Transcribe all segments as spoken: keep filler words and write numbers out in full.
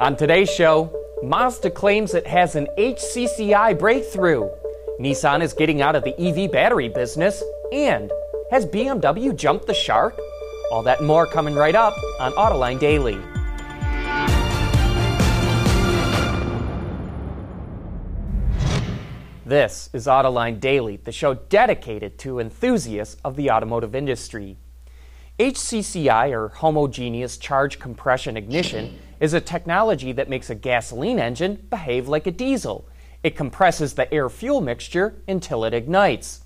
On today's show, Mazda claims it has an H C C I breakthrough, Nissan is getting out of the E V battery business, and has B M W jumped the shark? All that and more coming right up on Autoline Daily. This is Autoline Daily, the show dedicated to enthusiasts of the automotive industry. H C C I, or Homogeneous Charge Compression Ignition, is a technology that makes a gasoline engine behave like a diesel. It compresses the air-fuel mixture until it ignites.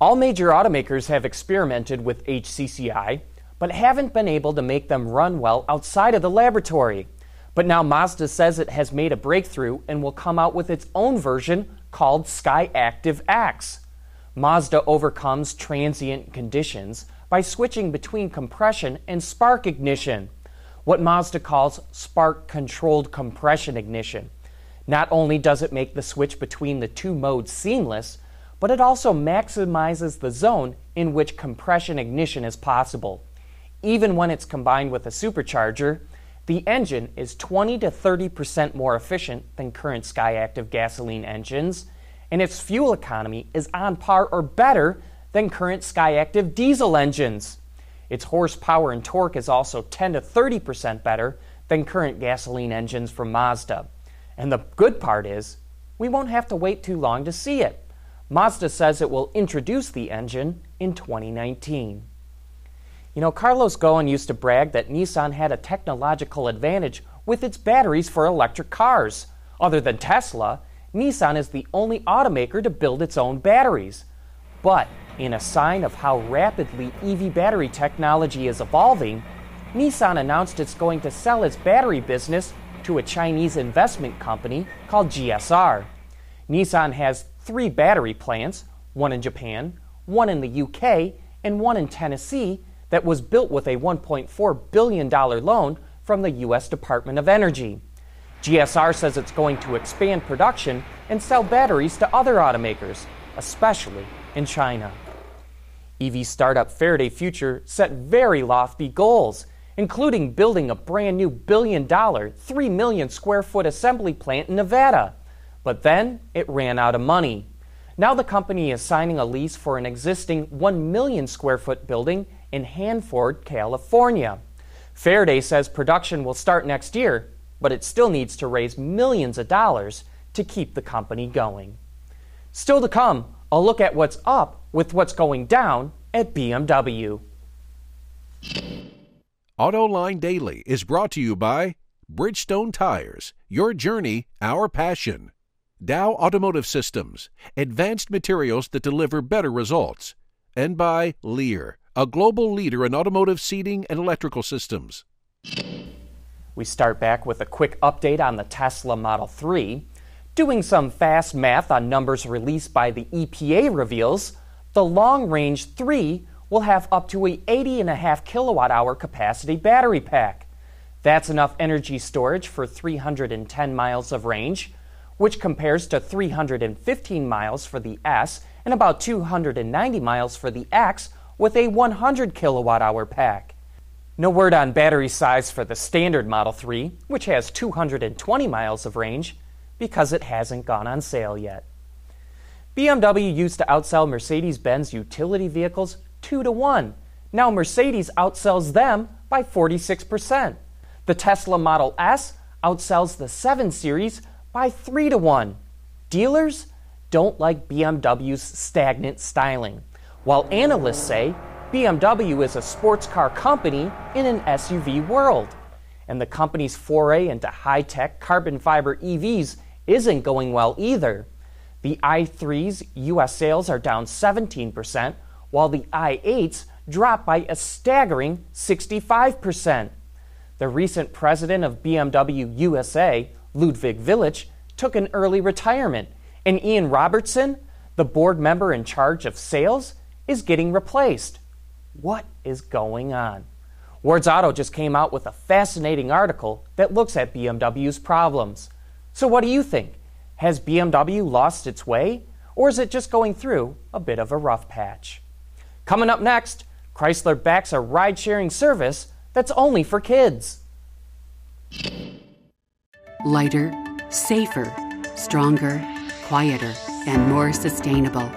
All major automakers have experimented with H C C I, but haven't been able to make them run well outside of the laboratory. But now Mazda says it has made a breakthrough and will come out with its own version called SkyActiv-X. Mazda overcomes transient conditions by switching between compression and spark ignition, what Mazda calls spark-controlled compression ignition. Not only does it make the switch between the two modes seamless, but it also maximizes the zone in which compression ignition is possible. Even when it's combined with a supercharger, the engine is twenty to thirty percent more efficient than current SkyActiv gasoline engines, and its fuel economy is on par or better than current SkyActiv diesel engines. Its horsepower and torque is also ten to thirty percent better than current gasoline engines from Mazda. And the good part is, we won't have to wait too long to see it. Mazda says it will introduce the engine in twenty nineteen. You know, Carlos Ghosn used to brag that Nissan had a technological advantage with its batteries for electric cars. Other than Tesla, Nissan is the only automaker to build its own batteries. But in a sign of how rapidly E V battery technology is evolving, Nissan announced it's going to sell its battery business to a Chinese investment company called G S R. Nissan has three battery plants, one in Japan, one in the U K, and one in Tennessee, that was built with a one point four billion dollars loan from the U S Department of Energy. G S R says it's going to expand production and sell batteries to other automakers, especially in China. E V startup Faraday Future set very lofty goals, including building a brand new billion-dollar, three million square foot assembly plant in Nevada. But then it ran out of money. Now the company is signing a lease for an existing one million square foot building in Hanford, California. Faraday says production will start next year, but it still needs to raise millions of dollars to keep the company going. Still to come, a look at what's up with what's going down at B M W. Autoline Daily is brought to you by Bridgestone Tires, your journey, our passion. Dow Automotive Systems, advanced materials that deliver better results. And by Lear, a global leader in automotive seating and electrical systems. We start back with a quick update on the Tesla Model three. Doing some fast math on numbers released by the E P A reveals, the long range three will have up to an eighty point five kilowatt hour capacity battery pack. That's enough energy storage for three hundred ten miles of range, which compares to three hundred fifteen miles for the S and about two hundred ninety miles for the X with a one hundred kilowatt hour pack. No word on battery size for the standard Model three, which has two hundred twenty miles of range, because it hasn't gone on sale yet. B M W used to outsell Mercedes-Benz utility vehicles two to one. Now Mercedes outsells them by forty-six percent. The Tesla Model S outsells the seven series by three to one. Dealers don't like B M W's stagnant styling, while analysts say B M W is a sports car company in an S U V world. And the company's foray into high-tech carbon fiber E Vs isn't going well either. The i three's U S sales are down seventeen percent, while the i eight's dropped by a staggering sixty-five percent. The recent president of B M W U S A, Ludwig Willisch, took an early retirement, and Ian Robertson, the board member in charge of sales, is getting replaced. What is going on? Ward's Auto just came out with a fascinating article that looks at B M W's problems. So what do you think? Has B M W lost its way, or is it just going through a bit of a rough patch? Coming up next, Chrysler backs a ride-sharing service that's only for kids. lighter, safer, stronger, quieter, and more sustainable.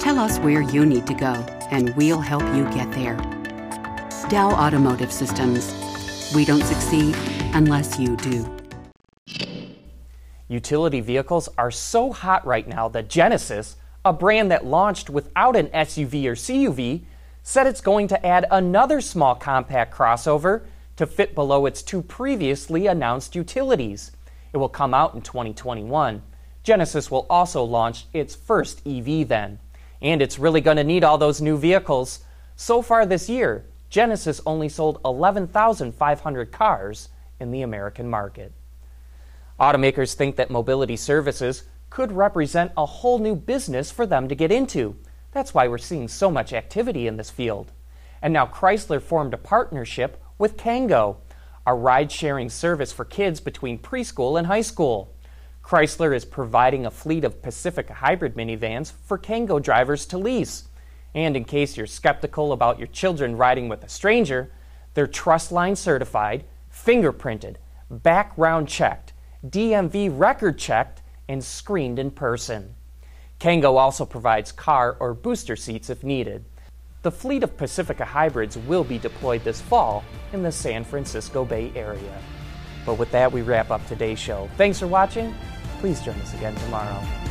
Tell us where you need to go, and we'll help you get there. Dow Automotive Systems. We don't succeed unless you do. Utility vehicles are so hot right now that Genesis, a brand that launched without an S U V or C U V, said it's going to add another small compact crossover to fit below its two previously announced utilities. It will come out in twenty twenty-one. Genesis will also launch its first E V then. And it's really going to need all those new vehicles. So far this year, Genesis only sold eleven thousand five hundred cars in the American market. Automakers think that mobility services could represent a whole new business for them to get into. That's why we're seeing so much activity in this field. And now Chrysler formed a partnership with Kango, a ride-sharing service for kids between preschool and high school. Chrysler is providing a fleet of Pacifica hybrid minivans for Kango drivers to lease. And in case you're skeptical about your children riding with a stranger, they're Trustline certified, fingerprinted, background checked, D M V record checked, and screened in person. Kango also provides car or booster seats if needed. The fleet of Pacifica hybrids will be deployed this fall in the San Francisco Bay Area. But with that, we wrap up today's show. Thanks for watching. Please join us again tomorrow.